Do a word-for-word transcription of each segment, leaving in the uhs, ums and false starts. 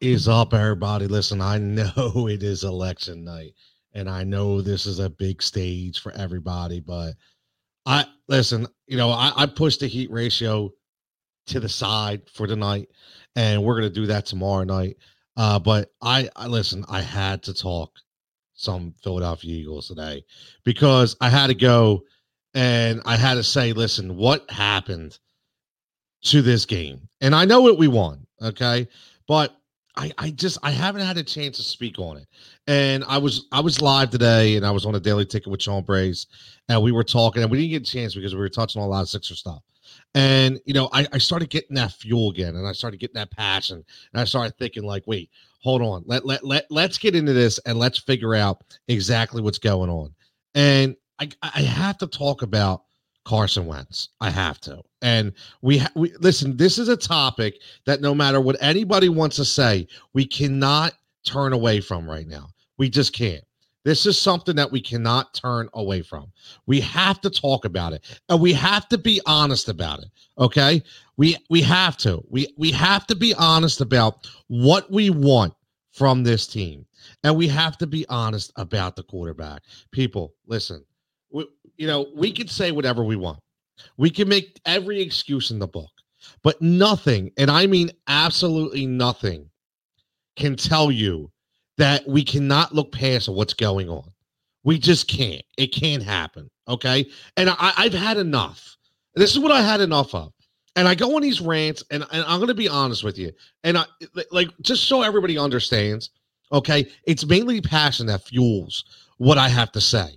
is up, everybody? Listen, I know it is election night, and I know this is a big stage for everybody, but I listen, you know, I, I pushed the Heat Ratio to the side for tonight, and we're going to do that tomorrow night. Uh, but I, I listen, I had to talk some Philadelphia Eagles today because I had to go and I had to say, listen, what happened to this game? And I know it, we won. Okay. But I, I just, I haven't had a chance to speak on it. And I was, I was live today and I was on a Daily Ticket with Sean Brace and we were talking and we didn't get a chance because we were touching on a lot of Sixer stuff. And, you know, I, I started getting that fuel again and I started getting that passion and I started thinking like, wait, hold on, let, let, let, let's get into this and let's figure out exactly what's going on. And I, I have to talk about Carson Wentz. I have to. And we, ha- we listen, this is a topic that no matter what anybody wants to say, we cannot turn away from right now. We just can't. This is something that we cannot turn away from. We have to talk about it and we have to be honest about it. Okay. We, we have to, we, we have to be honest about what we want from this team. And we have to be honest about the quarterback. People, listen, we, you know, we can say whatever we want. We can make every excuse in the book, but nothing, and I mean absolutely nothing, can tell you that we cannot look past what's going on. We just can't. It can't happen, okay? And I, I've had enough. This is what I had enough of. And I go on these rants, and, and I'm going to be honest with you. And I like just so everybody understands, okay, it's mainly passion that fuels what I have to say.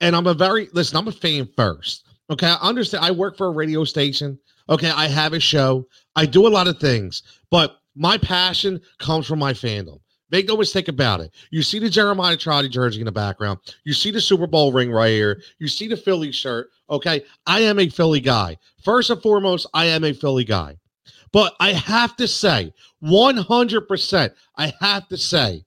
And I'm a very, listen, I'm a fan first. Okay, I understand. I work for a radio station. Okay, I have a show. I do a lot of things, but my passion comes from my fandom. Make no mistake about it. You see the Jeremiah Trotter jersey in the background. You see the Super Bowl ring right here. You see the Philly shirt. Okay, I am a Philly guy. First and foremost, I am a Philly guy. But I have to say, one hundred percent, I have to say,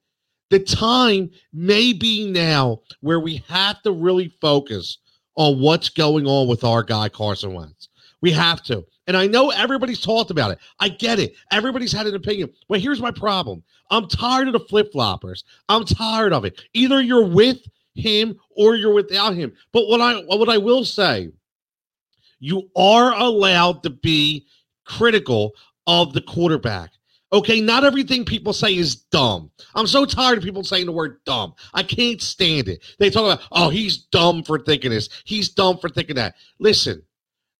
the time may be now where we have to really focus on what's going on with our guy, Carson Wentz. We have to. And I know everybody's talked about it. I get it. Everybody's had an opinion. But here's my problem. I'm tired of the flip-floppers. I'm tired of it. Either you're with him or you're without him. But what I what I will say, you are allowed to be critical of the quarterback. Okay, not everything people say is dumb. I'm so tired of people saying the word dumb. I can't stand it. They talk about, oh, he's dumb for thinking this. He's dumb for thinking that. Listen,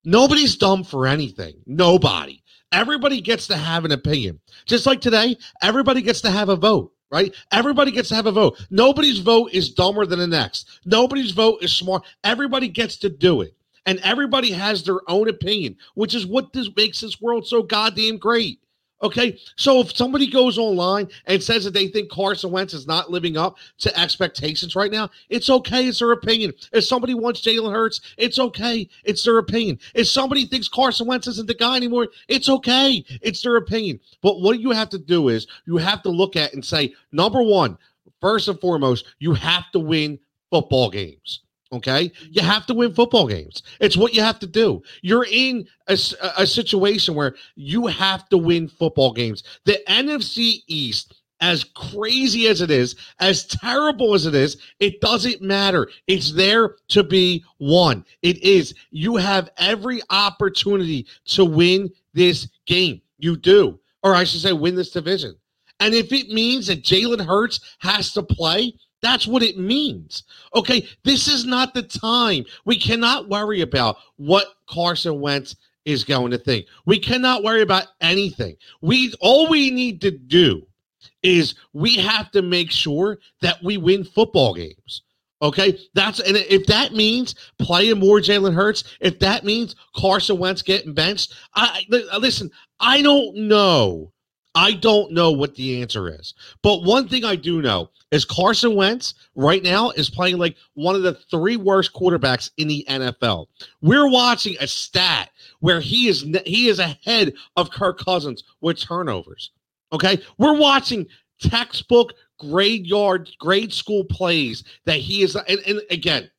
nobody's dumb for anything. Nobody. Everybody gets to have an opinion. Just like today, everybody gets to have a vote, right? Everybody gets to have a vote. Nobody's vote is dumber than the next. Nobody's vote is smart. Everybody gets to do it. And everybody has their own opinion, which is what this makes this world so goddamn great. Okay, so if somebody goes online and says that they think Carson Wentz is not living up to expectations right now, it's okay. It's their opinion. If somebody wants Jalen Hurts, it's okay. It's their opinion. If somebody thinks Carson Wentz isn't the guy anymore, it's okay. It's their opinion. But what you have to do is you have to look at and say, number one, first and foremost, you have to win football games. Okay, you have to win football games. It's what you have to do. You're in a, a situation where you have to win football games. The N F C East, as crazy as it is, as terrible as it is, it doesn't matter. It's there to be won. It is. You have every opportunity to win this game. You do. Or I should say win this division. And if it means that Jalen Hurts has to play, that's what it means. Okay, this is not the time. We cannot worry about what Carson Wentz is going to think. We cannot worry about anything. We all we need to do is we have to make sure that we win football games. Okay, that's and if that means playing more Jalen Hurts, if that means Carson Wentz getting benched, I, I listen, I don't know. I don't know what the answer is. But one thing I do know is Carson Wentz right now is playing like one of the three worst quarterbacks in the N F L. We're watching a stat where he is he is ahead of Kirk Cousins with turnovers. Okay? We're watching textbook grade yard grade school plays that he is and, and again,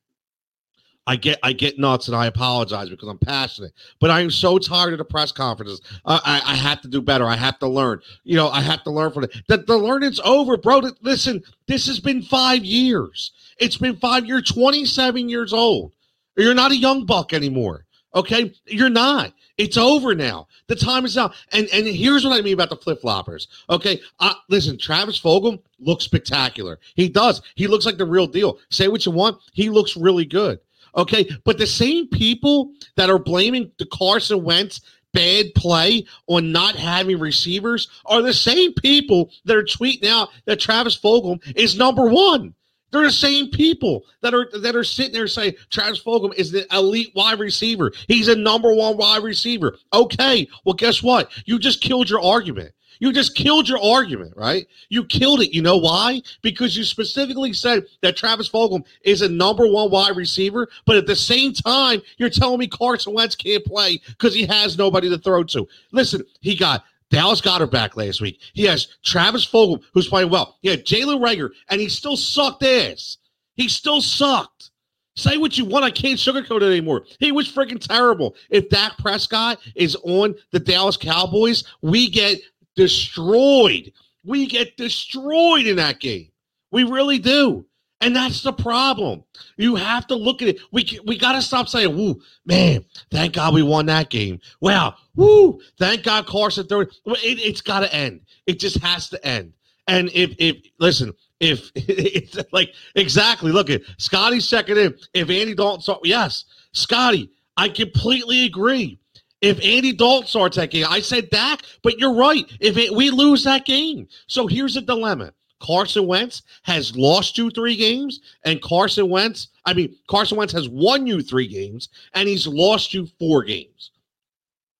I get I get nuts, and I apologize because I'm passionate. But I am so tired of the press conferences. Uh, I, I have to do better. I have to learn. You know, I have to learn from it. The, the learning's over, bro. Listen, this has been five years. It's been five years, twenty-seven years old. You're not a young buck anymore, okay? You're not. It's over now. The time is now. And and here's what I mean about the flip-floppers, okay? Uh, listen, Travis Fulgham looks spectacular. He does. He looks like the real deal. Say what you want. He looks really good. Okay, but the same people that are blaming the Carson Wentz bad play on not having receivers are the same people that are tweeting out that Travis Fulgham is number one. They're the same people that are that are sitting there saying Travis Fulgham is the elite wide receiver. He's a number one wide receiver. Okay, well, guess what? You just killed your argument. You just killed your argument, right? You killed it. You know why? Because you specifically said that Travis Fulgham is a number one wide receiver, but at the same time, you're telling me Carson Wentz can't play because he has nobody to throw to. Listen, he got Dallas Goedert back last week. He has Travis Fulgham, who's playing well. He had Jalen Reagor, and he still sucked ass. He still sucked. Say what you want. I can't sugarcoat it anymore. He was freaking terrible. If Dak Prescott is on the Dallas Cowboys, we get destroyed. We get destroyed in that game. We really do. And that's the problem. You have to look at it. We we got to stop saying, woo, man, thank God we won that game. Wow, woo, thank God Carson threw it. it it's got to end. It just has to end. And if, if listen, if it's like, exactly, look at Scotty's second in. If Andy Dalton, so, yes, Scotty, I completely agree. If Andy Dalton starts that game, I said Dak, but you're right. If it, we lose that game. So here's the dilemma. Carson Wentz has lost you three games, and Carson Wentz, I mean, Carson Wentz has won you three games, and he's lost you four games.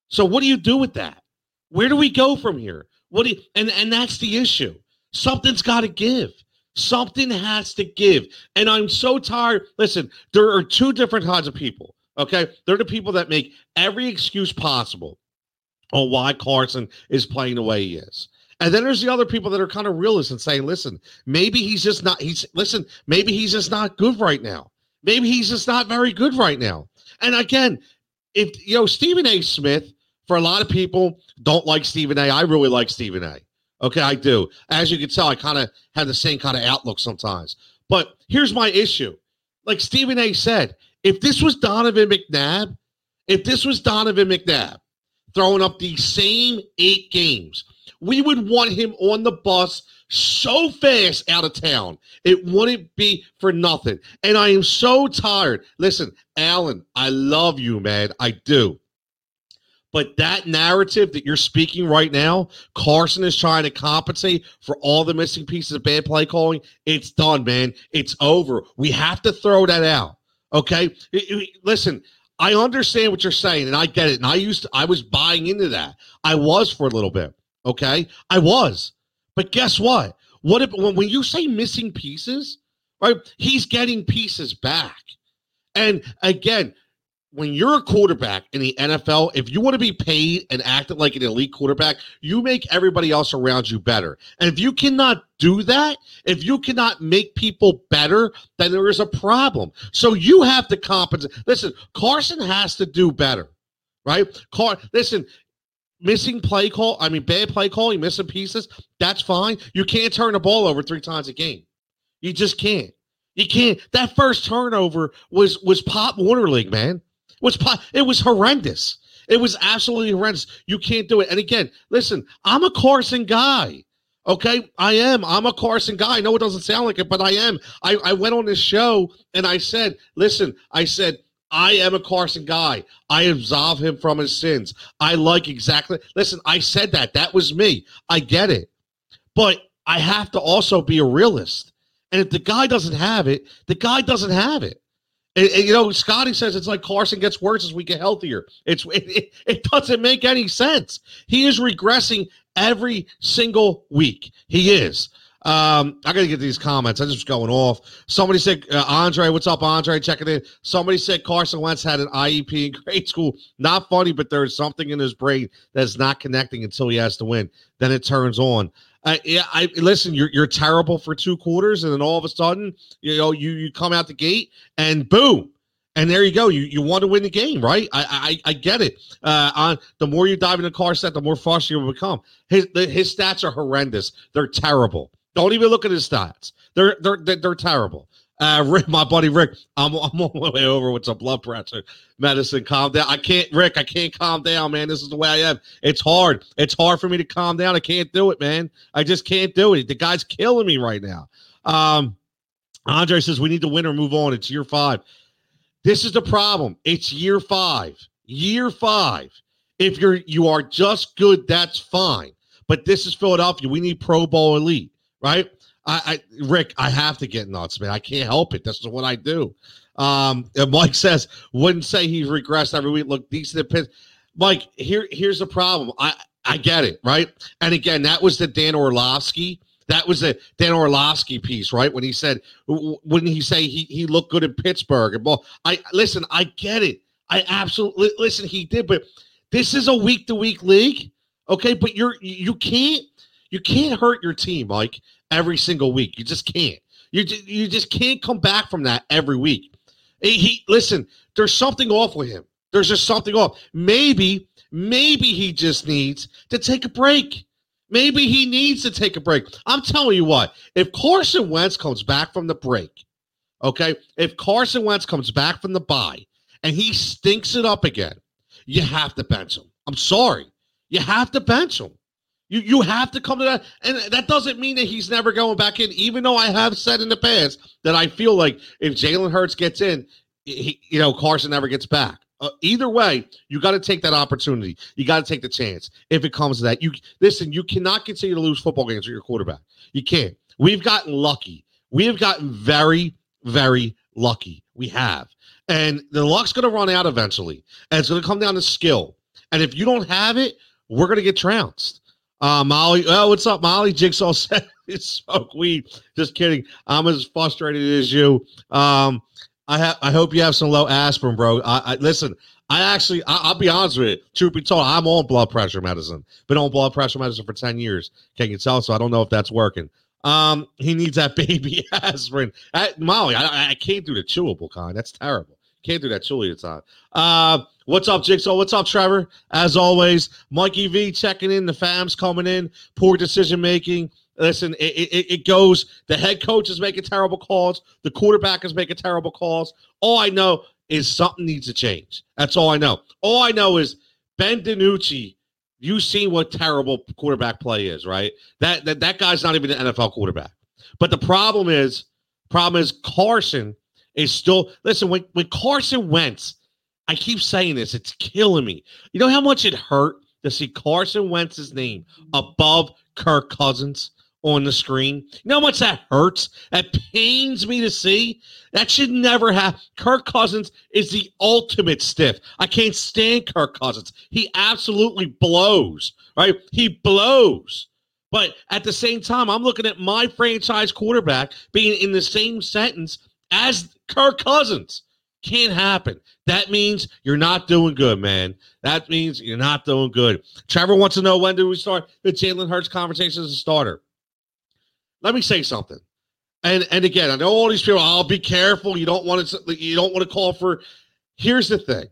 So what do you do with that? Where do we go from here? What do you, and, and that's the issue. Something's got to give. Something has to give. And I'm so tired. Listen, there are two different kinds of people. Okay, they're the people that make every excuse possible on why Carson is playing the way he is. And then there's the other people that are kind of realists and saying, listen, maybe he's just not, he's, listen, maybe he's just not good right now. Maybe he's just not very good right now. And again, if, you know, Stephen A. Smith, for a lot of people, don't like Stephen A. I really like Stephen A. Okay, I do. As you can tell, I kind of have the same kind of outlook sometimes. But here's my issue. Like Stephen A. said, if this was Donovan McNabb, if this was Donovan McNabb throwing up these same eight games, we would want him on the bus so fast out of town. It wouldn't be for nothing. And I am so tired. Listen, Alan, I love you, man. I do. But that narrative that you're speaking right now, Carson is trying to compensate for all the missing pieces of bad play calling. It's done, man. It's over. We have to throw that out. Okay, listen, I understand what you're saying, and I get it. And I used to, I was buying into that. I was for a little bit, okay? I was. But guess what? What if, when, when you say missing pieces, right, he's getting pieces back. And again, when you're a quarterback in the N F L, if you want to be paid and acted like an elite quarterback, you make everybody else around you better. And if you cannot do that, if you cannot make people better, then there is a problem. So you have to compensate. Listen, Carson has to do better, right? Car- Listen, missing play call, I mean, bad play call, you missing pieces, that's fine. You can't turn the ball over three times a game. You just can't. You can't. That first turnover was, was Pop Warner League, man. Was it was horrendous. It was absolutely horrendous. You can't do it. And again, listen, I'm a Carson guy, okay? I am. I'm a Carson guy. I know it doesn't sound like it, but I am. I, I went on this show, and I said, listen, I said, I am a Carson guy. I absolve him from his sins. I like exactly – listen, I said that. That was me. I get it. But I have to also be a realist. And if the guy doesn't have it, the guy doesn't have it. And, and, you know, Scotty says it's like Carson gets worse as we get healthier. It's it, it, it doesn't make any sense. He is regressing every single week. He is. Um, I got to get these comments. I just was going off. Somebody said, uh, Andre, what's up, Andre? Checking in. Somebody said Carson Wentz had an I E P in grade school. Not funny, but there's something in his brain that's not connecting until he has to win. Then it turns on. Uh, yeah, I listen. You're you're terrible for two quarters, and then all of a sudden, you know, you, you come out the gate, and boom, And there you go. You you want to win the game, right? I I, I get it. Uh, on the more you dive into Carson, the more frustrated you will become. His the, his stats are horrendous. They're terrible. Don't even look at his stats. They're they're they're, they're terrible. Uh, Rick, my buddy Rick, I'm I'm all the way over with some blood pressure medicine. Calm down. I can't, Rick. I can't calm down, man. This is the way I am. It's hard. It's hard for me to calm down. I can't do it, man. I just can't do it. The guy's killing me right now. Um, Andre says we need to win or move on. It's year five. This is the problem. It's year five. Year five. If you're you are just good, that's fine. But this is Philadelphia. We need Pro Bowl elite, right? I, I, Rick, I have to get nuts, man. I can't help it. This is what I do. Um, and Mike says, wouldn't say he regressed every week. Look, decent at Pitt. Mike, here, here's the problem. I, I get it, right? And again, that was the Dan Orlovsky. That was the Dan Orlovsky piece, right? When he said, wouldn't he say he, he looked good in Pittsburgh? And well, I listen, I get it. I absolutely listen. He did, but this is a week to week league, okay? But you're you can't you can't hurt your team, Mike. Every single week, you just can't. You you just can't come back from that every week. He, he listen. There's something off with him. There's just something off. Maybe maybe he just needs to take a break. Maybe he needs to take a break. I'm telling you what, if Carson Wentz comes back from the break, okay, if Carson Wentz comes back from the bye and he stinks it up again, you have to bench him. I'm sorry. You have to bench him. You you have to come to that. And that doesn't mean that he's never going back in, even though I have said in the past that I feel like if Jalen Hurts gets in, he, you know, Carson never gets back. Uh, either way, you got to take that opportunity. You got to take the chance if it comes to that. You listen, you cannot continue to lose football games with your quarterback. You can't. We've gotten lucky. We have gotten very, very lucky. We have. And the luck's going to run out eventually. And it's going to come down to skill. And if you don't have it, we're going to get trounced. Uh, Molly, oh, what's up, Molly? Jigsaw said it's smoke weed. Just kidding. I'm as frustrated as you. Um, I ha- I hope you have some low aspirin, bro. I, I listen. I actually, I, I'll be honest with you. Truth be told, I'm on blood pressure medicine. Been on blood pressure medicine for ten years. Can you tell? So I don't know if that's working. Um, he needs that baby aspirin. I, Molly, I, I can't do the chewable kind. That's terrible. Can't do that chewable time. Uh, what's up, Jigsaw? What's up, Trevor? As always, Mikey V checking in. The fam's coming in. Poor decision making. Listen, it, it it goes, the head coach is making terrible calls. The quarterback is making terrible calls. All I know is something needs to change. That's all I know. All I know is Ben DiNucci, you've seen what terrible quarterback play is, right? That, that that guy's not even an N F L quarterback. But the problem is, problem is Carson is still, listen, when, when Carson Wentz, I keep saying this, it's killing me. You know how much it hurt to see Carson Wentz's name above Kirk Cousins on the screen? You know how much that hurts? That pains me to see. That should never happen. Kirk Cousins is the ultimate stiff. I can't stand Kirk Cousins. He absolutely blows, right? He blows. But at the same time, I'm looking at my franchise quarterback being in the same sentence as Kirk Cousins. Can't happen. That means you're not doing good, man. That means you're not doing good. Trevor wants to know, when do we start the Jalen Hurts conversation as a starter? Let me say something, and and again, I know all these people. I'll oh, be careful. You don't want to. You don't want to call for. Here's the thing: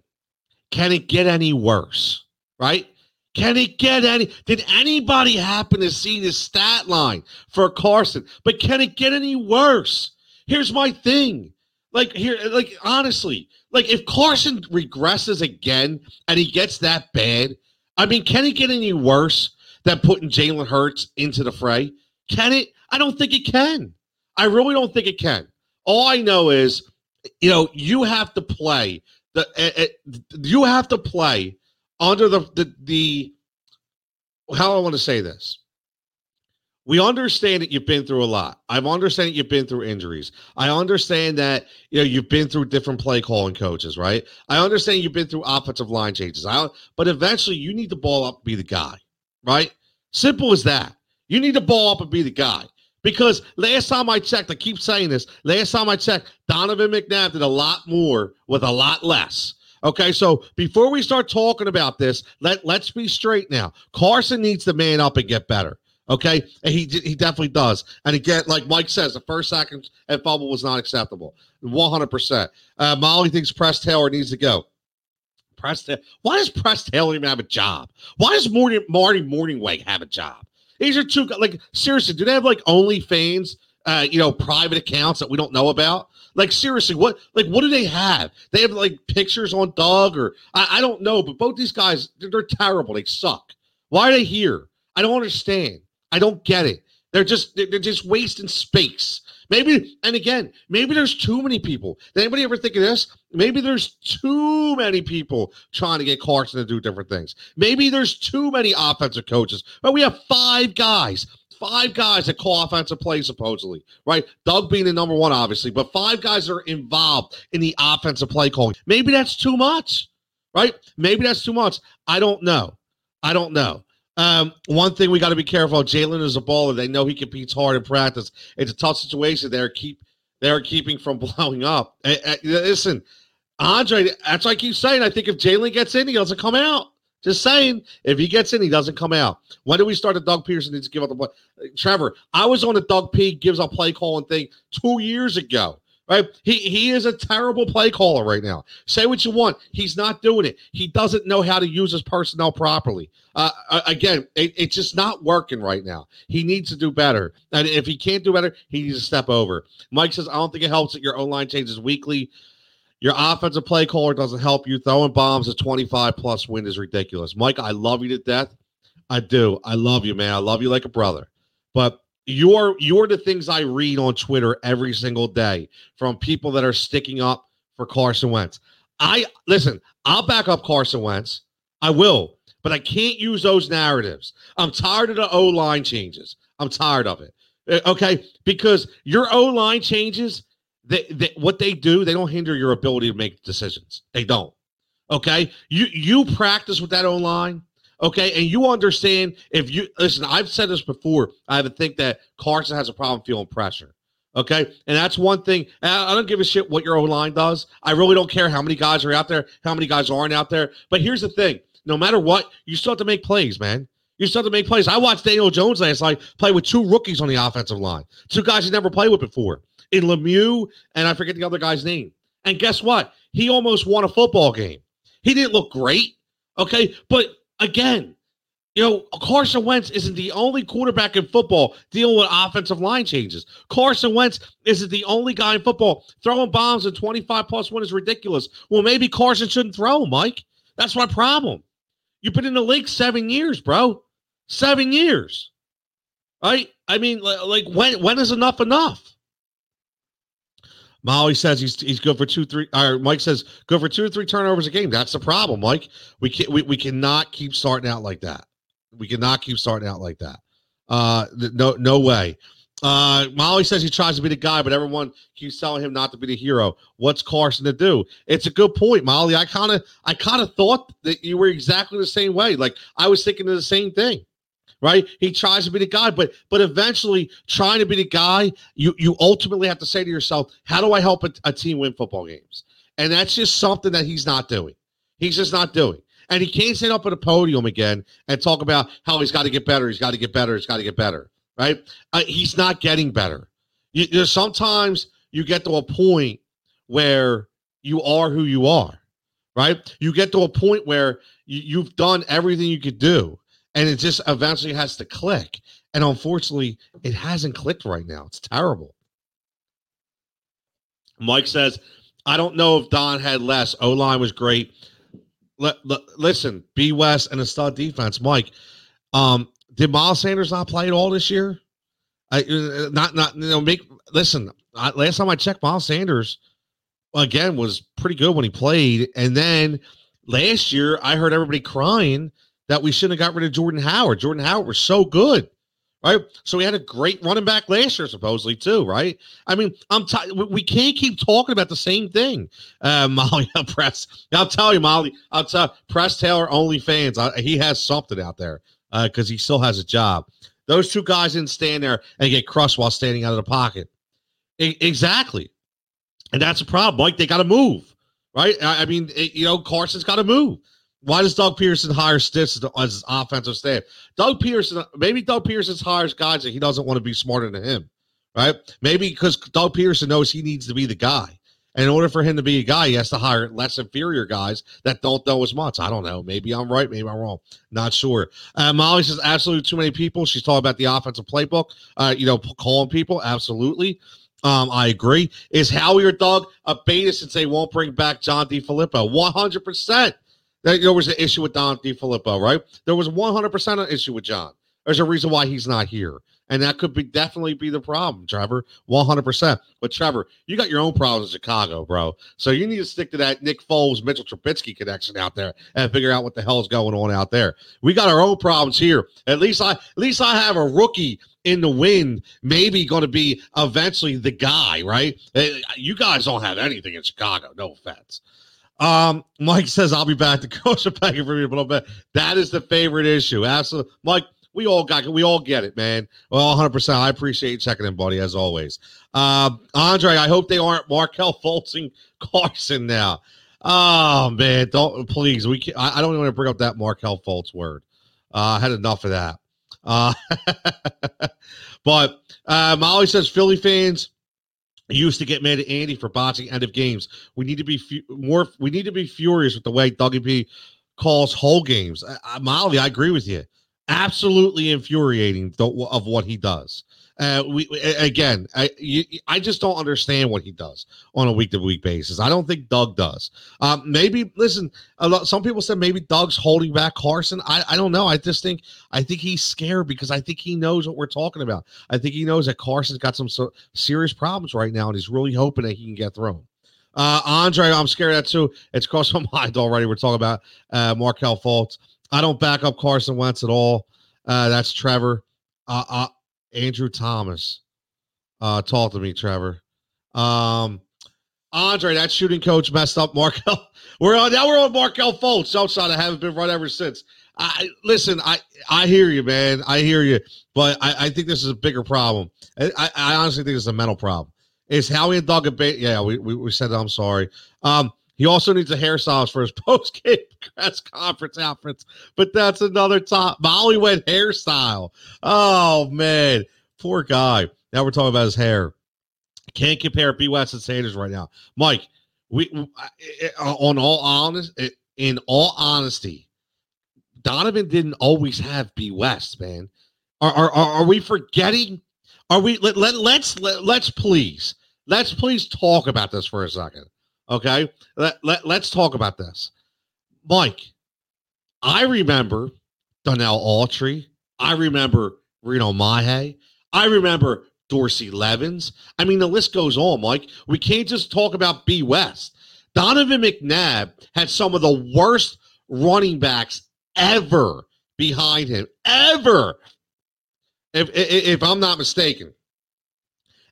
can it get any worse? Right? Can it get any? Did anybody happen to see the stat line for Carson? But can it get any worse? Here's my thing. Like here, like honestly, like if Carson regresses again and he gets that bad, I mean, can it get any worse than putting Jalen Hurts into the fray? Can it? I don't think it can. I really don't think it can. All I know is, you know, you have to play the uh, uh, you have to play under the, the the how I want to say this. We understand that you've been through a lot. I understand that you've been through injuries. I understand that you know you've been through different play calling coaches, right? I understand you've been through offensive line changes. I, but eventually, you need the ball up to be the guy, right? Simple as that. You need to ball up and be the guy. Because last time I checked, I keep saying this, last time I checked, Donovan McNabb did a lot more with a lot less. Okay, so before we start talking about this, let, let's be straight now. Carson needs to man up and get better. Okay, and he he definitely does. And again, like Mike says, the first second and fumble was not acceptable, one hundred percent. Uh, Molly thinks Press Taylor needs to go. Press Taylor, why does Press Taylor even have a job? Why does Marty Morningweg have a job? These are two, like, seriously, do they have like OnlyFans, uh, you know, private accounts that we don't know about? Like, seriously, what, like, what do they have? They have like pictures on Doug, or I, I don't know, but both these guys, they're, they're terrible. They suck. Why are they here? I don't understand. I don't get it. They're just they're just wasting space. Maybe, and again, maybe there's too many people. Did anybody ever think of this? Maybe there's too many people trying to get Carson to do different things. Maybe there's too many offensive coaches. But we have five guys, five guys that call offensive plays supposedly, right? Doug being the number one, obviously, but five guys that are involved in the offensive play calling. Maybe that's too much, right? Maybe that's too much. I don't know. I don't know. Um, one thing we got to be careful of, Jalen is a baller. They know he competes hard in practice. It's a tough situation. They're keep they're keeping from blowing up. And, and, listen, Andre, that's like you saying. I think if Jalen gets in, he doesn't come out. Just saying, if he gets in, he doesn't come out. When do we start the Doug Pederson needs to give up the play? Trevor, I was on the Doug P gives up play calling thing two years ago. Right? He he is a terrible play caller right now. Say what you want. He's not doing it. He doesn't know how to use his personnel properly. Uh, again, it, it's just not working right now. He needs to do better. And if he can't do better, he needs to step over. Mike says, I don't think it helps that your O-line changes weekly. Your offensive play caller doesn't help you. Throwing bombs at twenty-five plus win is ridiculous. Mike, I love you to death. I do. I love you, man. I love you like a brother. But You're you're the things I read on Twitter every single day from people that are sticking up for Carson Wentz. I listen, I'll back up Carson Wentz. I will, but I can't use those narratives. I'm tired of the O-line changes. I'm tired of it. Okay, because your O-line changes, they, they, what they do, they don't hinder your ability to make decisions. They don't. Okay, you you practice with that O-line. Okay, and you understand if you – listen, I've said this before. I would think that Carson has a problem feeling pressure, okay? And that's one thing. I don't give a shit what your O-line does. I really don't care how many guys are out there, how many guys aren't out there. But here's the thing. No matter what, you still have to make plays, man. You still have to make plays. I watched Daniel Jones last night play with two rookies on the offensive line, two guys he never played with before, in Lemieux, and I forget the other guy's name. And guess what? He almost won a football game. He didn't look great, okay? But – again, you know, Carson Wentz isn't the only quarterback in football dealing with offensive line changes. Carson Wentz isn't the only guy in football throwing bombs at twenty-five plus one is ridiculous. Well, maybe Carson shouldn't throw, Mike. That's my problem. You've been in the league seven years, bro. Seven years. Right? I mean, like, when when is enough enough? Molly says he's he's good for two, three. Or Mike says good for two or three turnovers a game. That's the problem, Mike. We can we, we cannot keep starting out like that. We cannot keep starting out like that. Uh, th- no no way. Uh, Molly says he tries to be the guy, but everyone keeps telling him not to be the hero. What's Carson to do? It's a good point, Molly. I kind of I kind of thought that you were exactly the same way. Like I was thinking of the same thing. Right? He tries to be the guy, but but eventually trying to be the guy, you, you ultimately have to say to yourself, how do I help a, a team win football games? And that's just something that he's not doing. He's just not doing. And he can't sit up at a podium again and talk about how he's got to get better, he's got to get better, he's got to get better, right? Uh, he's not getting better. You, you know, sometimes you get to a point where you are who you are, right? You get to a point where you, you've done everything you could do. And it just eventually has to click. And unfortunately, it hasn't clicked right now. It's terrible. Mike says, I don't know if Don had less. O-line was great. L- l- listen, B. West and a stud defense. Mike, um, did Miles Sanders not play at all this year? I, not, not, you know, make, listen, I, last time I checked, Miles Sanders, again, was pretty good when he played. And then last year, I heard everybody crying that we shouldn't have got rid of Jordan Howard. Jordan Howard was so good, right? So we had a great running back last year, supposedly, too, right? I mean, I'm t- we can't keep talking about the same thing. Uh, Molly, I'll press. I'll tell you, Molly, I'll tell Press Taylor OnlyFans. I, he has something out there because uh, he still has a job. Those two guys didn't stand there and get crushed while standing out of the pocket. I- exactly. And that's the problem. Like, they got to move, right? I, I mean, it, you know, Carson's got to move. Why does Doug Pederson hire Stitz as his offensive staff? Doug Pederson, maybe Doug Pederson hires guys that he doesn't want to be smarter than him, right? Maybe because Doug Pederson knows he needs to be the guy. And in order for him to be a guy, he has to hire less inferior guys that don't know as much. I don't know. Maybe I'm right. Maybe I'm wrong. Not sure. Uh, Molly says, absolutely too many people. She's talking about the offensive playbook, uh, you know, calling people. Absolutely. Um, I agree. Is Howie or Doug a beta since they won't bring back John DeFilippo? one hundred percent. There was an issue with Don DiFilippo, right? There was one hundred percent an issue with John. There's a reason why he's not here. And that could be definitely be the problem, Trevor. one hundred percent. But, Trevor, you got your own problems in Chicago, bro. So you need to stick to that Nick Foles, Mitchell Trubisky connection out there and figure out what the hell is going on out there. We got our own problems here. At least I, at least I have a rookie in the wind, maybe going to be eventually the guy, right? You guys don't have anything in Chicago. No offense. Um, Mike says, I'll be back to coach and packing for me a little bit. That is the favorite issue. Absolutely. Mike, we all got, we all get it, man. Well, one hundred percent. I appreciate you checking in, buddy, as always. Um, Andre, I hope they aren't Markelle Fultz and Carson now. Oh, man. Don't, please. We can't, I, I don't even want to bring up that Markelle Fultz word. Uh, I had enough of that. Uh, but, uh, Molly says, Philly fans used to get mad at Andy for botching end of games. We need to be fu- more. We need to be furious with the way Dougie P calls whole games. I, I, Molly, I agree with you. Absolutely infuriating the, of what he does. Uh, we again, I you, I just don't understand what he does on a week to week basis. I don't think Doug does. Um, maybe listen. A lot, some people said maybe Doug's holding back Carson. I, I don't know. I just think I think he's scared because I think he knows what we're talking about. I think he knows that Carson's got some so serious problems right now, and he's really hoping that he can get through. Uh, Andre, I'm scared of that too. It's crossed my mind already. We're talking about uh, Markelle Fultz. I don't back up Carson Wentz at all. Uh, that's Trevor. Uh, uh, Andrew Thomas. Uh, talk to me, Trevor. Um, Andre, that shooting coach messed up Markelle. We're on, now we're on Markelle Fultz. Outside, I haven't been right ever since. I Listen, I, I hear you, man. I hear you. But I, I think this is a bigger problem. I, I, I honestly think it's a mental problem. It's Howie and Doug. Ba- yeah, we, we, we said that. I'm sorry. Um, he also needs a hairstylist for his post-game press conference outfits, but that's another top. Molly went hairstyle. Oh, man. Poor guy. Now we're talking about his hair. Can't compare B. West and Sanders right now. Mike, we, on all honest, in all honesty, Donovan didn't always have B. West, man. Are, are, are we forgetting? Are we let, let, let's let, let's please let's please talk about this for a second. Okay, let, let, let's talk about this. Mike, I remember Donnell Autry. I remember Reno Mahe. I remember Dorsey Levens. I mean, the list goes on, Mike. We can't just talk about B. West. Donovan McNabb had some of the worst running backs ever behind him, ever, if, if, if I'm not mistaken,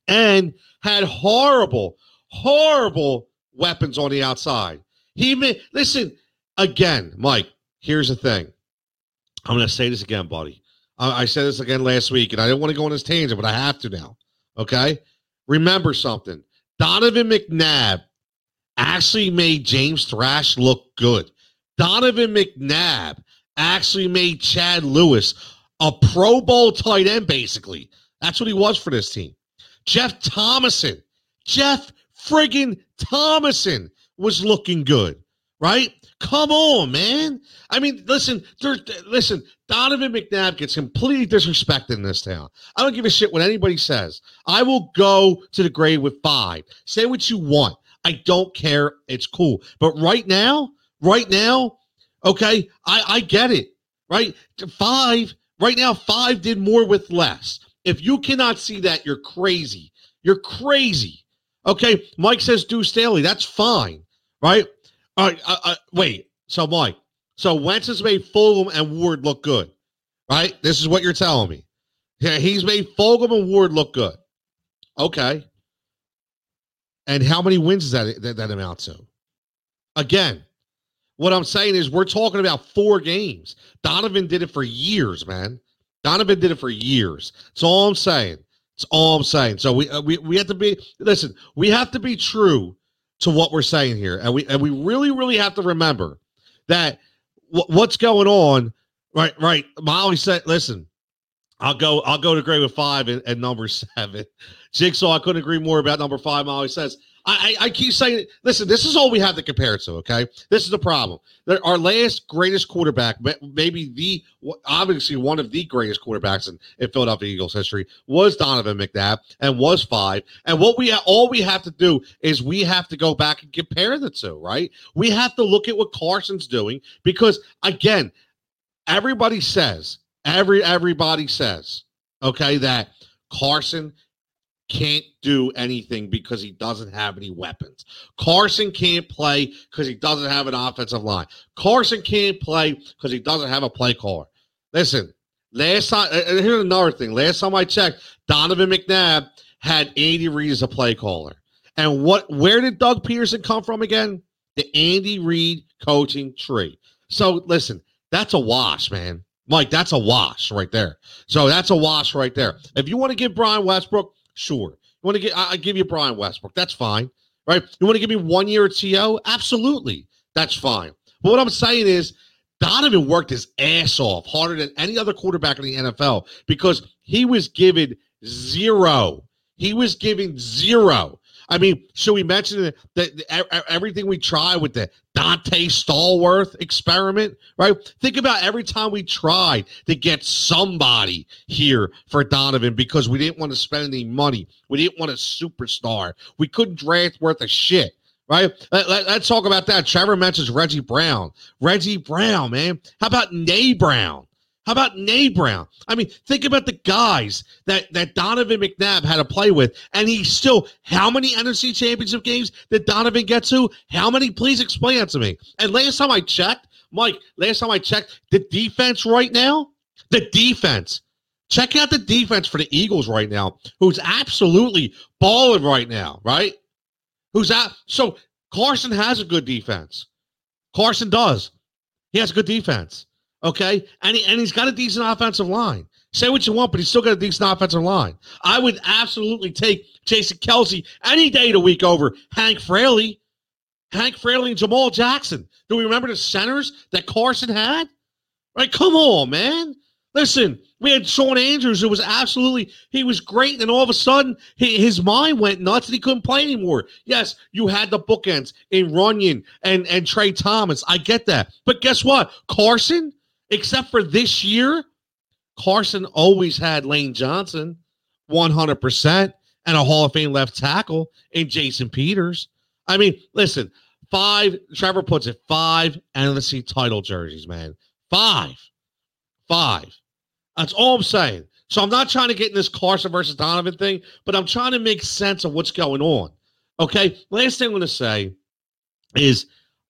and had horrible, horrible weapons on the outside. He may, listen again, Mike. Here's the thing. I'm going to say this again, buddy. I, I said this again last week, and I didn't want to go on this tangent, but I have to now. Okay, remember something. Donovan McNabb actually made James Thrash look good. Donovan McNabb actually made Chad Lewis a Pro Bowl tight end. Basically, that's what he was for this team. Jeff Thomason, Jeff. Friggin' Thomason was looking good, right? Come on, man. I mean, listen, there, listen, Donovan McNabb gets completely disrespected in this town. I don't give a shit what anybody says. I will go to the grave with five. Say what you want. I don't care. It's cool. But right now, right now, okay, I, I get it, right? Five, right now, five did more with less. If you cannot see that, you're crazy. You're crazy. Okay, Mike says Deuce Staley. That's fine, right? All right, uh, uh, wait. So, Mike, so Wentz has made Fulgham and Ward look good, right? This is what you're telling me. Yeah, he's made Fulgham and Ward look good. Okay. And how many wins does that, that, that amount to? Again, what I'm saying is we're talking about four games. Donovan did it for years, man. Donovan did it for years. That's all I'm saying. That's all I'm saying. So we, uh, we we have to be listen. We have to be true to what we're saying here, and we and we really really have to remember that wh- what's going on? Right, right. Molly said, listen, I'll go, I'll go to agree with five and, and number seven. Jigsaw, I couldn't agree more about number five. Molly says, I, I, I keep saying, listen, this is all we have to compare it to, okay? This is the problem. There, our last greatest quarterback, maybe the, obviously one of the greatest quarterbacks in, in Philadelphia Eagles history, was Donovan McNabb and was five. And what we ha- all we have to do is we have to go back and compare the two, right? We have to look at what Carson's doing because, again, everybody says, every everybody says, okay, that Carson can't do anything because he doesn't have any weapons. Carson can't play because he doesn't have an offensive line. Carson can't play because he doesn't have a play caller. Listen, last time, here's another thing. Last time I checked, Donovan McNabb had Andy Reid as a play caller. And what? Where did Doug Pederson come from again? The Andy Reid coaching tree. So, listen, that's a wash, man. Mike, that's a wash right there. So that's a wash right there. If you want to give Brian Westbrook, sure. You want to get? I give you Brian Westbrook. That's fine, right? You want to give me one year at T O? Absolutely, that's fine. But what I'm saying is, Donovan worked his ass off harder than any other quarterback in the N F L because he was given zero. He was given zero. I mean, should we mention that, that, that everything we try with the Dante Stallworth experiment, right? Think about every time we tried to get somebody here for Donovan because we didn't want to spend any money. We didn't want a superstar. We couldn't draft worth a shit, right? Let, let, let's talk about that. Trevor mentions Reggie Brown. Reggie Brown, man. How about Nate Brown? How about Nate Brown? I mean, think about the guys that, that Donovan McNabb had to play with, and he still, how many N F C championship games did Donovan get to? How many? Please explain that to me. And last time I checked, Mike, last time I checked, the defense right now, the defense, check out the defense for the Eagles right now, who's absolutely balling right now, right? Who's out? So Carson has a good defense. Carson does. He has a good defense. Okay, and, he, and he's got a decent offensive line. Say what you want, but he's still got a decent offensive line. I would absolutely take Jason Kelce any day of the week over Hank Fraley. Hank Fraley and Jamal Jackson. Do we remember the centers that Carson had? Right, come on, man. Listen, we had Sean Andrews who was absolutely, he was great, and then all of a sudden he, his mind went nuts and he couldn't play anymore. Yes, you had the bookends in Runyon and, and Trey Thomas. I get that. But guess what? Carson? Except for this year, Carson always had Lane Johnson one hundred percent and a Hall of Fame left tackle in Jason Peters. I mean, listen, five, Trevor puts it, five N F C title jerseys, man. Five. Five. That's all I'm saying. So I'm not trying to get in this Carson versus Donovan thing, but I'm trying to make sense of what's going on. Okay? Last thing I'm going to say is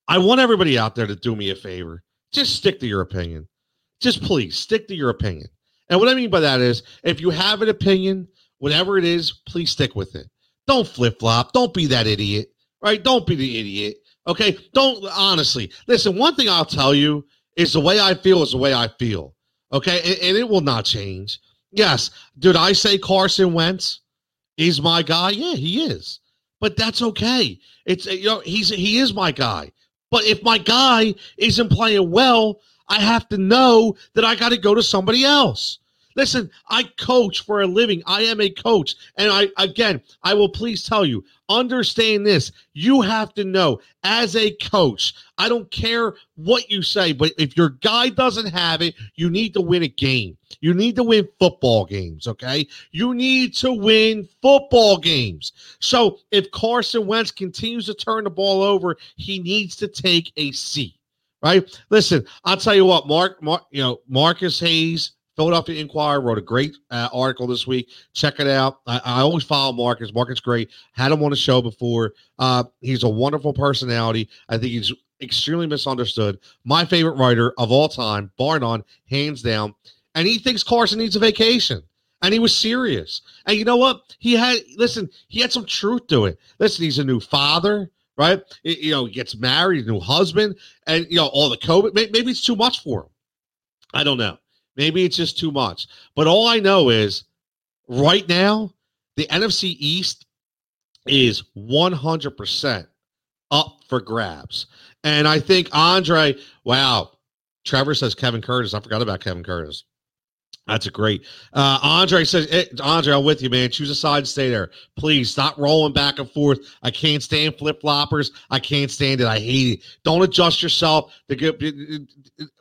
I want everybody out there to do me a favor. Just stick to your opinion. Just please stick to your opinion. And what I mean by that is if you have an opinion, whatever it is, please stick with it. Don't flip-flop. Don't be that idiot, right? Don't be the idiot, okay? Don't, honestly. Listen, one thing I'll tell you is the way I feel is the way I feel, okay? And, and it will not change. Yes, did I say Carson Wentz is my guy? Yeah, he is. But that's okay. It's, you know, he's he is my guy. But if my guy isn't playing well, I have to know that I got to go to somebody else. Listen, I coach for a living. I am a coach. And I again, I will please tell you, understand this. You have to know as a coach, I don't care what you say, but if your guy doesn't have it, you need to win a game. You need to win football games, okay? You need to win football games. So if Carson Wentz continues to turn the ball over, he needs to take a seat, right? Listen, I'll tell you what, Mark, Mark you know, Marcus Hayes, Philadelphia Inquirer, wrote a great uh, article this week. Check it out. I, I always follow Marcus. Marcus great. Had him on the show before. Uh, he's a wonderful personality. I think he's extremely misunderstood. My favorite writer of all time, bar none, hands down. And he thinks Carson needs a vacation. And he was serious. And you know what? He had, listen, he had some truth to it. Listen, he's a new father, right? It, you know, he gets married, new husband, and, you know, all the COVID. Maybe, maybe it's too much for him. I don't know. Maybe it's just too much. But all I know is right now, the N F C East is one hundred percent up for grabs. And I think Andre, wow, Trevor says Kevin Curtis. I forgot about Kevin Curtis. That's a great. Uh, Andre says, hey, Andre, I'm with you, man. Choose a side and stay there. Please stop rolling back and forth. I can't stand flip-floppers. I can't stand it. I hate it. Don't adjust yourself. To get,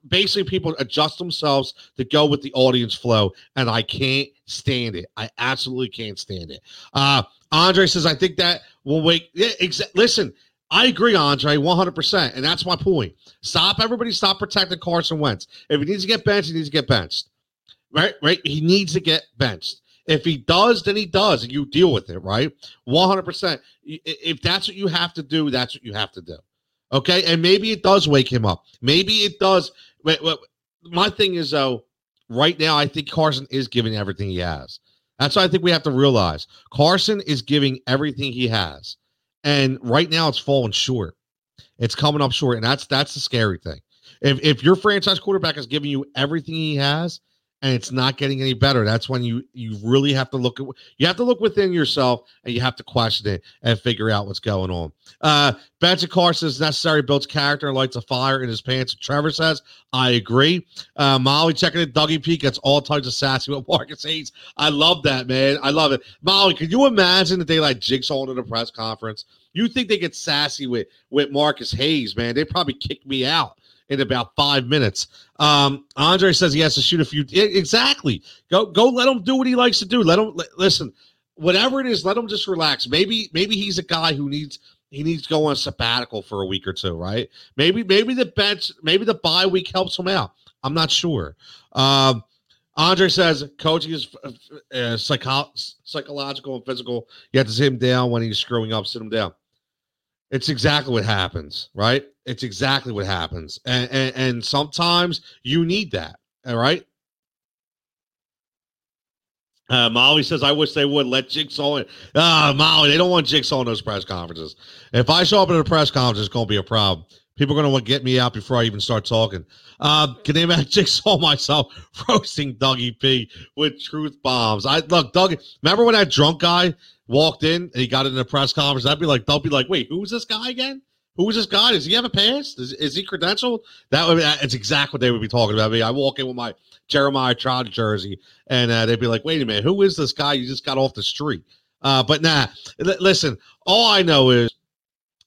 basically, people adjust themselves to go with the audience flow, and I can't stand it. I absolutely can't stand it. Uh, Andre says, I think that will wait. Yeah, exa- listen, I agree, Andre, one hundred percent, and that's my point. Stop, everybody, stop protecting Carson Wentz. If he needs to get benched, he needs to get benched. Right, right. He needs to get benched. If he does, then he does, and you deal with it, right? one hundred percent. If that's what you have to do, that's what you have to do. Okay? And maybe it does wake him up. Maybe it does. My thing is, though, right now, I think Carson is giving everything he has. That's what I think we have to realize. Carson is giving everything he has. And right now, it's falling short. It's coming up short, and that's that's the scary thing. If if your franchise quarterback is giving you everything he has, and it's not getting any better, that's when you you really have to look at you have to look within yourself, and you have to question it and figure out what's going on. Uh, Benson Carson is necessary, builds character, and lights a fire in his pants. Trevor says, I agree. Uh, Molly checking it. Dougie P gets all types of sassy with Marcus Hayes. I love that, man. I love it. Molly, can you imagine that they like jigsaw into the press conference? You think they get sassy with with Marcus Hayes, man? They probably kick me out in about five minutes. Um, Andre says he has to shoot a few. It, exactly. Go, go let him do what he likes to do. Let him let, listen, whatever it is, let him just relax. Maybe, maybe he's a guy who needs, he needs to go on a sabbatical for a week or two. Right. Maybe, maybe the bench, maybe the bye week helps him out. I'm not sure. Um, Andre says coaching is uh, psycho- psychological and physical. You have to sit him down when he's screwing up, sit him down. It's exactly what happens, right? It's exactly what happens. And, and and sometimes you need that, all right? Uh, Molly says, I wish they would let Jigsaw in. Ah, Molly, they don't want Jigsaw in those press conferences. If I show up at a press conference, it's going to be a problem. People are going to want to get me out before I even start talking. Uh, can they imagine Jigsaw myself roasting Dougie P with truth bombs? I Look, Dougie, remember when that drunk guy walked in and he got in a press conference? I'd be like, they'll be like, wait, who's this guy again? Who is this guy? Does he have a past? Is, is he credentialed? That would be, it's exactly what they would be talking about. I mean, I walk in with my Jeremiah Trotter jersey, and uh, they'd be like, wait a minute, who is this guy? You just got off the street. Uh, but nah, l- listen, all I know is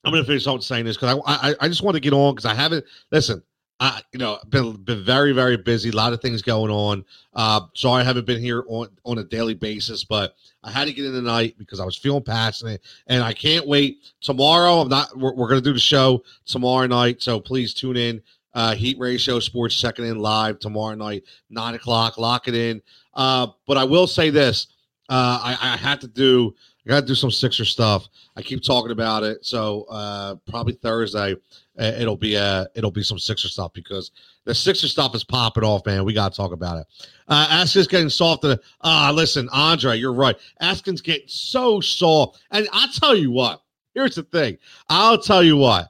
I'm going to finish out saying this because I, I I just want to get on because I haven't, listen, I you know, been been very, very busy, a lot of things going on. Uh, sorry I haven't been here on, on a daily basis, but I had to get in tonight because I was feeling passionate, and I can't wait. Tomorrow, I'm not. We're, we're going to do the show tomorrow night, so please tune in. Uh, Heat Ratio Sports checking in live tomorrow night, nine o'clock. Lock it in. Uh, but I will say this. Uh, I, I have to do – I got to do some Sixer stuff. I keep talking about it, so uh, probably Thursday it'll be uh, it'll be some Sixer stuff because the Sixer stuff is popping off, man. We got to talk about it. Uh, Askin's getting soft. Ah, uh, listen, Andre, you're right. Askin's getting so soft, and I tell you what. Here's the thing. I'll tell you what.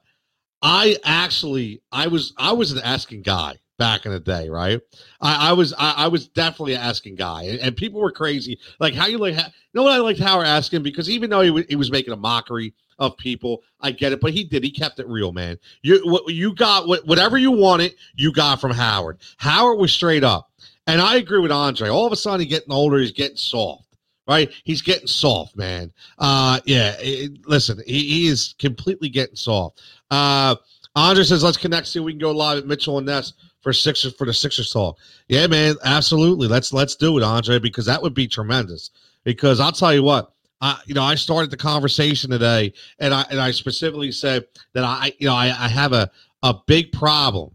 I actually, I was, I was an Askin guy back in the day, right? I, I was I, I was definitely an Eskin guy, and, and people were crazy. Like, how you like, how, you know what I liked Howard Eskin? Because even though he, w- he was making a mockery of people, I get it, but he did. He kept it real, man. You what you got, what, whatever you wanted, you got from Howard. Howard was straight up, and I agree with Andre. All of a sudden, he's getting older, he's getting soft. Right, he's getting soft, man. Uh, yeah, it, listen, he, he is completely getting soft. Uh, Andre says, let's connect, see if we can go live at Mitchell and Ness for Sixers for the Sixers talk. Yeah, man, absolutely. Let's let's do it, Andre, because that would be tremendous. Because I'll tell you what, I you know I started the conversation today, and I and I specifically said that I you know I, I have a a big problem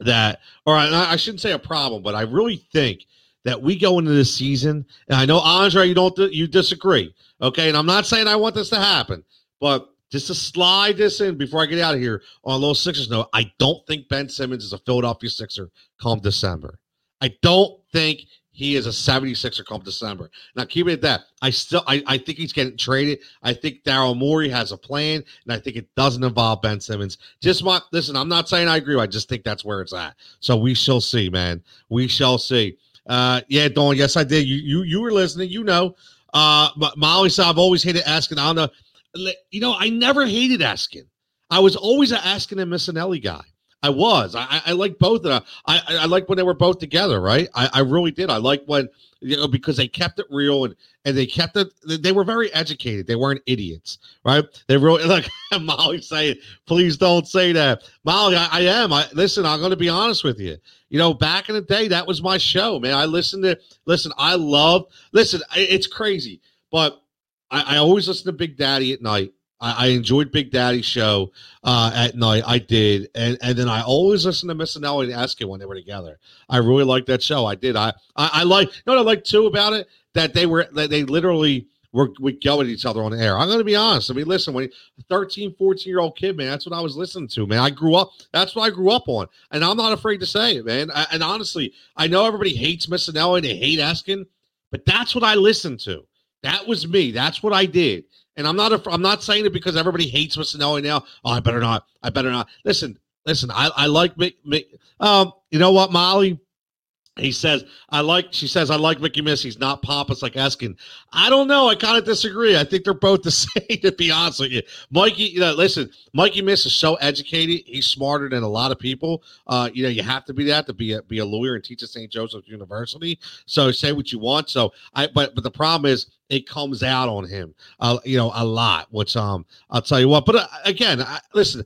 that, or I, I shouldn't say a problem, but I really think that we go into this season, and I know, Andre, you don't you disagree, okay? And I'm not saying I want this to happen, but just to slide this in before I get out of here on a little Sixers note, I don't think Ben Simmons is a Philadelphia Sixer come December. I don't think he is a seventy-sixer come December. Now, keep it at that. I still, I, I think he's getting traded. I think Daryl Morey has a plan, and I think it doesn't involve Ben Simmons. Just my, listen, I'm not saying I agree. I just think that's where it's at. So we shall see, man. We shall see. Uh, yeah, Dawn. Yes, I did. You, you, you were listening. You know, uh, Molly said I've always hated Eskin. I don't know. You know, I never hated Eskin. I was always an Eskin and Missanelli guy. I was. I, I like both of them. I, I like when they were both together, right? I, I really did. I like when, you know, because they kept it real and, and they kept it. They were very educated. They weren't idiots, right? They really, like Molly saying, please don't say that. Molly, I, I am. I listen, I'm going to be honest with you. You know, back in the day, that was my show, man. I listened to, listen, I love, listen, it's crazy, but I, I always listen to Big Daddy at night. I enjoyed Big Daddy's show uh, at night. I did. And and then I always listened to Missanelli and Eskin when they were together. I really liked that show. I did. I, I, I like, you know what I like too about it? That they were, that they literally were, would go at each other on the air. I'm going to be honest. I mean, listen, when a thirteen, fourteen year old kid, man, that's what I was listening to, man. I grew up, that's what I grew up on. And I'm not afraid to say it, man. I, and honestly, I know everybody hates Missanelli and they hate Eskin, but that's what I listened to. That was me. That's what I did. And I'm not a, I'm not saying it because everybody hates Missanelli now. Oh, I better not. I better not. Listen, listen. I, I like Mick, Mick. Um, you know what, Molly? He says I like. She says I like Mickey Miss. He's not pompous like Eskin. I don't know. I kind of disagree. I think they're both the same. To be honest with you, Mikey. You know, listen, Mikey Miss is so educated. He's smarter than a lot of people. Uh, you know, you have to be that to be a, be a lawyer and teach at Saint Joseph's University. So say what you want. So I. But but the problem is, it comes out on him, uh, you know, a lot, which um, I'll tell you what. But uh, again, I, listen,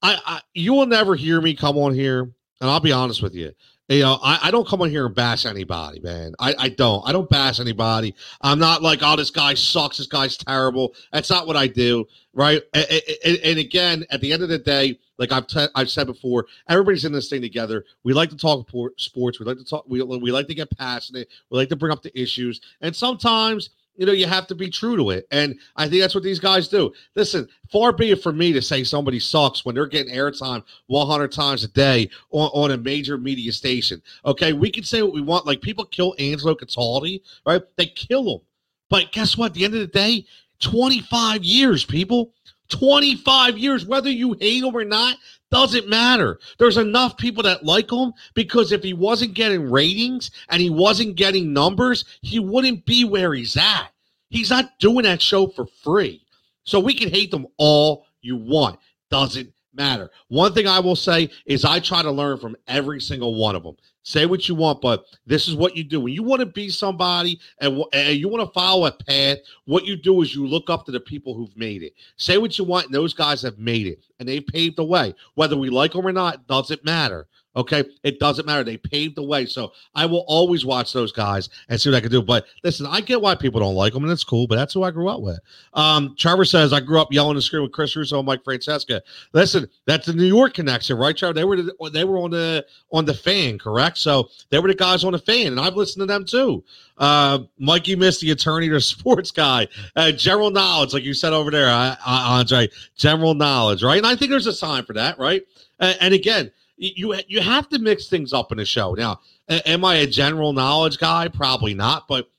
I, I you will never hear me come on here, and I'll be honest with you. You know, I, I don't come on here and bash anybody, man. I, I don't. I don't bash anybody. I'm not like, oh, this guy sucks. This guy's terrible. That's not what I do, right? And, and, and again, at the end of the day, like I've t- I've said before, everybody's in this thing together. We like to talk sports. We like to talk. We we like to get passionate. We like to bring up the issues, and sometimes, you know, you have to be true to it. And I think that's what these guys do. Listen, far be it from me to say somebody sucks when they're getting airtime one hundred times a day on, on a major media station. Okay, we can say what we want. Like, people kill Angelo Cataldi, right? They kill him. But guess what? At the end of the day, twenty-five years, people. twenty-five years, whether you hate him or not, doesn't matter. There's enough people that like him, because if he wasn't getting ratings and he wasn't getting numbers, he wouldn't be where he's at. He's not doing that show for free. So we can hate them all you want. Doesn't matter. One thing I will say is I try to learn from every single one of them. Say what you want, but this is what you do. When you want to be somebody and, and you want to follow a path, what you do is you look up to the people who've made it. Say what you want, and those guys have made it, and they paved the way. Whether we like them or not, doesn't matter, okay? It doesn't matter. They paved the way, so I will always watch those guys and see what I can do. But listen, I get why people don't like them, and it's cool, but that's who I grew up with. Um, Trevor says, I grew up yelling and screaming with Chris Russo and Mike Francesca. Listen, that's the New York connection, right, Trevor? They were, they were on the, on the Fan, correct? So they were the guys on the Fan, and I've listened to them too. Uh, Mikey Miss, the attorney, the sports guy, uh, general knowledge, like you said over there, I, I, Andre, general knowledge, right? And I think there's a sign for that, right? And, and again, you you have to mix things up in a show. Now, am I a general knowledge guy? Probably not, but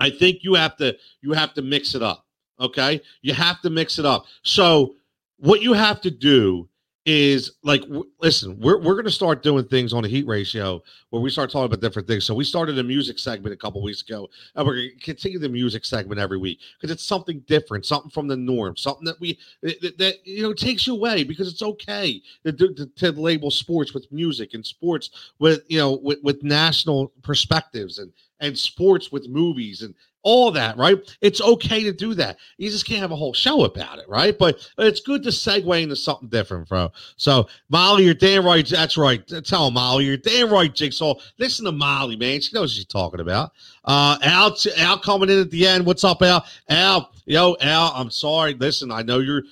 I think you have to you have to mix it up. Okay, you have to mix it up. So what you have to do is, like, w- listen, we're we're going to start doing things on the Heat Ratio where we start talking about different things. So we started a music segment a couple weeks ago, and we're going to continue the music segment every week because it's something different, something from the norm, something that we that, that you know takes you away, because it's okay to, to, to label sports with music and sports with, you know, with, with national perspectives and and sports with movies and all that, right? It's okay to do that. You just can't have a whole show about it, right? But it's good to segue into something different, bro. So, Molly, you're damn right. That's right. Tell him, Molly, you're damn right, Jigsaw. Listen to Molly, man. She knows what she's talking about. Uh, Al, Al coming in at the end. What's up, Al? Al, yo, Al, I'm sorry. Listen, I know you're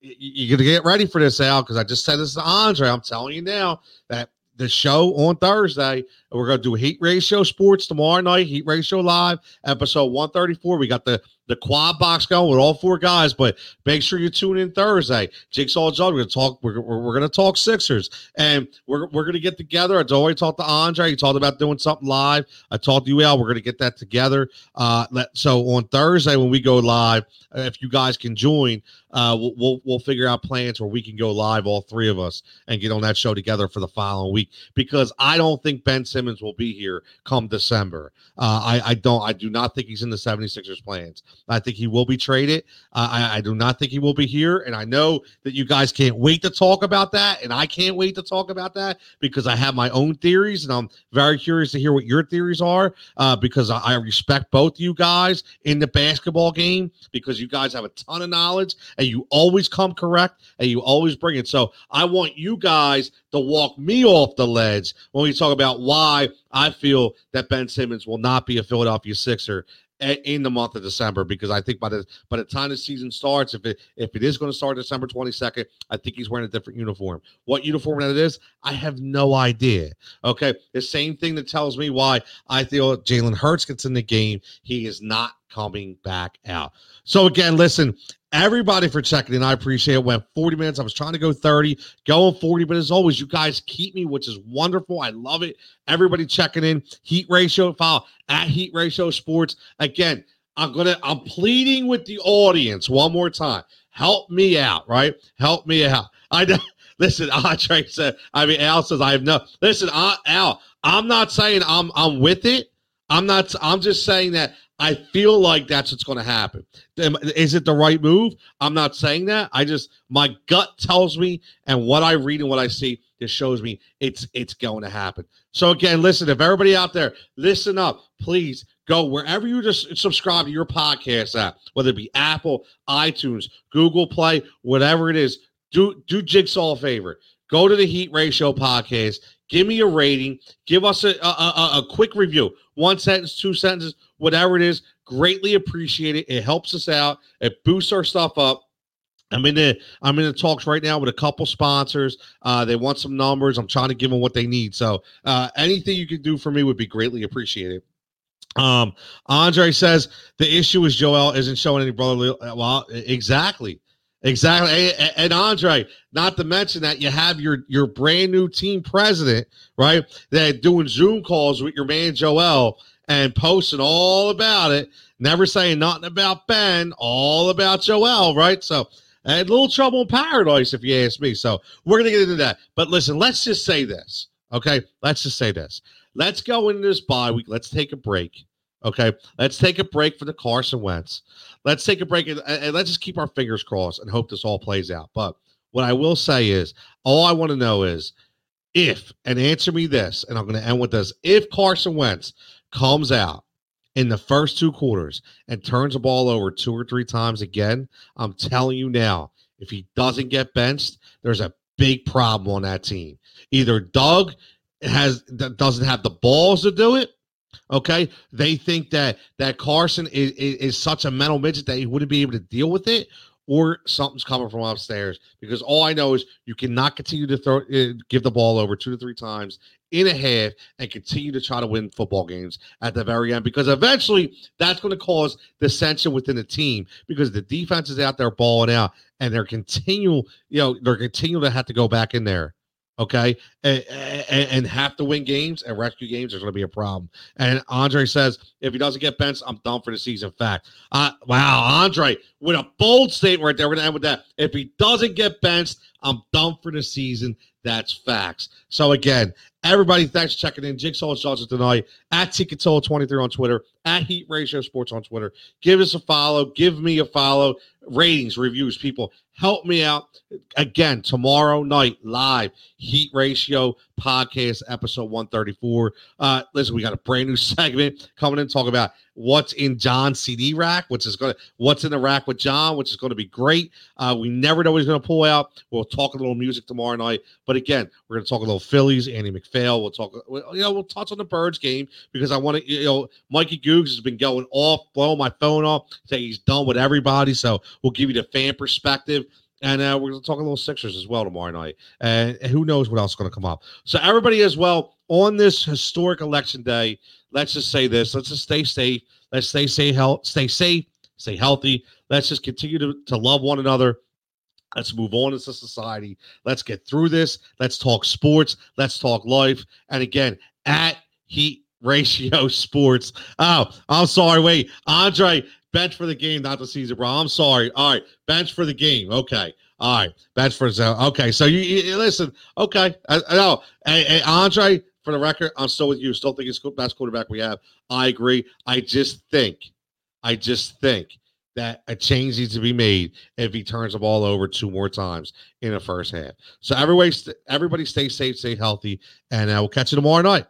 you're going to get ready for this, Al, because I just said this to Andre. I'm telling you now that the show on Thursday, we're going to do Heat Ratio Sports tomorrow night, Heat Ratio Live, episode one thirty-four. We got the, the quad box going with all four guys, but make sure you tune in Thursday. Jigsaw John, we're going to talk, we're, we're, we're going to talk Sixers, and we're, we're going to get together. I already talked to Andre. He talked about doing something live. I talked to you, Al. We're going to get that together. Uh, let, so on Thursday when we go live, if you guys can join, uh, we'll, we'll, we'll figure out plans where we can go live, all three of us, and get on that show together for the following week, because I don't think Ben Simmons will be here come December. Uh, I, I don't, I do not think he's in the seventy-sixers plans. I think he will be traded. Uh, I, I do not think he will be here. And I know that you guys can't wait to talk about that. And I can't wait to talk about that because I have my own theories. And I'm very curious to hear what your theories are uh, because I, I respect both you guys in the basketball game because you guys have a ton of knowledge and you always come correct and you always bring it. So I want you guys to walk me off the ledge when we talk about why I feel that Ben Simmons will not be a Philadelphia Sixer in the month of December, because I think by the by the time the season starts, if it if it is going to start December twenty-second, I think he's wearing a different uniform. What uniform that it is, I have no idea. Okay, the same thing that tells me why I feel Jalen Hurts gets in the game. He is not coming back out. So again, listen, everybody for checking in. I appreciate it. Went forty minutes. I was trying to go thirty, going forty, but as always, you guys keep me, which is wonderful. I love it. Everybody checking in. Heat Ratio, follow at Heat Ratio Sports. Again, I'm gonna I'm pleading with the audience one more time. Help me out, right? Help me out. I know. Listen, Andre said, I mean Al says I have no listen, I, Al, I'm not saying I'm I'm with it. I'm not I'm just saying that I feel like that's what's going to happen. Is it the right move? I'm not saying that. I just, my gut tells me, and what I read and what I see just shows me it's it's going to happen. So again, listen, if everybody out there, listen up, please go wherever you just subscribe to your podcast app, whether it be Apple, iTunes, Google Play, whatever it is, do do Jigsaw a favor. Go to the Heat Ratio podcast. Give me a rating. Give us a, a, a, a quick review. One sentence, two sentences, whatever it is. Greatly appreciate it. It helps us out. It boosts our stuff up. I'm in the I'm in the talks right now with a couple sponsors. Uh, they want some numbers. I'm trying to give them what they need. So uh, anything you can do for me would be greatly appreciated. Um, Andre says the issue is Joel isn't showing any brotherly. Well, exactly. Exactly. And Andre, not to mention that you have your, your brand new team president, right, that doing Zoom calls with your man Joel and posting all about it, never saying nothing about Ben, all about Joel, right? So a little trouble in paradise, if you ask me. So we're going to get into that. But listen, let's just say this, okay? Let's just say this. Let's go into this bye week. Let's take a break. Okay, let's take a break for the Carson Wentz. Let's take a break and, and let's just keep our fingers crossed and hope this all plays out. But what I will say is, all I want to know is if, and answer me this, and I'm going to end with this, if Carson Wentz comes out in the first two quarters and turns the ball over two or three times again, I'm telling you now, if he doesn't get benched, there's a big problem on that team. Either Doug has doesn't have the balls to do it, okay, they think that that Carson is, is, is such a mental midget that he wouldn't be able to deal with it, or something's coming from upstairs. Because all I know is you cannot continue to throw, uh, give the ball over two to three times in a half and continue to try to win football games at the very end, because eventually that's going to cause dissension within the team because the defense is out there balling out and they're continual, you know, they're continuing to have to go back in there. Okay, and, and, and have to win games and rescue games. There's going to be a problem. And Andre says, if he doesn't get benched, I'm done for the season. Fact. Uh, wow, Andre, with a bold statement right there. We're going to end with that. If he doesn't get benched, I'm done for the season. That's facts. So, again, everybody, thanks for checking in. Jigsaw and Johnson tonight at T C A T O L twenty-three on Twitter, at Heat Ratio Sports on Twitter. Give us a follow. Give me a follow. Ratings, reviews, people, help me out. Again, tomorrow night, live, Heat Ratio Podcast, episode one thirty-four. Uh, listen, we got a brand new segment coming in, talk about what's in John's C D rack, which is going to, what's in the rack with John, which is going to be great. Uh, we never know what he's going to pull out. We'll talk a little music tomorrow night. But again, we're going to talk a little Phillies, Andy McPhail. We'll talk, you know, we'll touch on the Birds game because I want to, you know, Mikey Googs has been going off, blowing my phone off, saying he's done with everybody. So we'll give you the fan perspective. And uh, we're going to talk a little Sixers as well tomorrow night. And who knows what else is going to come up. So everybody as well, on this historic election day, let's just say this. Let's just stay safe. Let's stay safe, stay safe, stay healthy. Let's just continue to, to love one another. Let's move on as a society. Let's get through this. Let's talk sports. Let's talk life. And again, at Heat Ratio Sports. Oh, I'm sorry. Wait, Andre, bench for the game, not the season, bro. I'm sorry. All right, bench for the game. Okay. All right, bench for the zone. Okay, so you, you listen. Okay. I, I know. Hey, hey, Andre, for the record, I'm still with you. Still think it's the best quarterback we have. I agree. I just think, I just think that a change needs to be made if he turns the ball over two more times in the first half. So everybody, everybody stay safe, stay healthy, and uh, we'll catch you tomorrow night.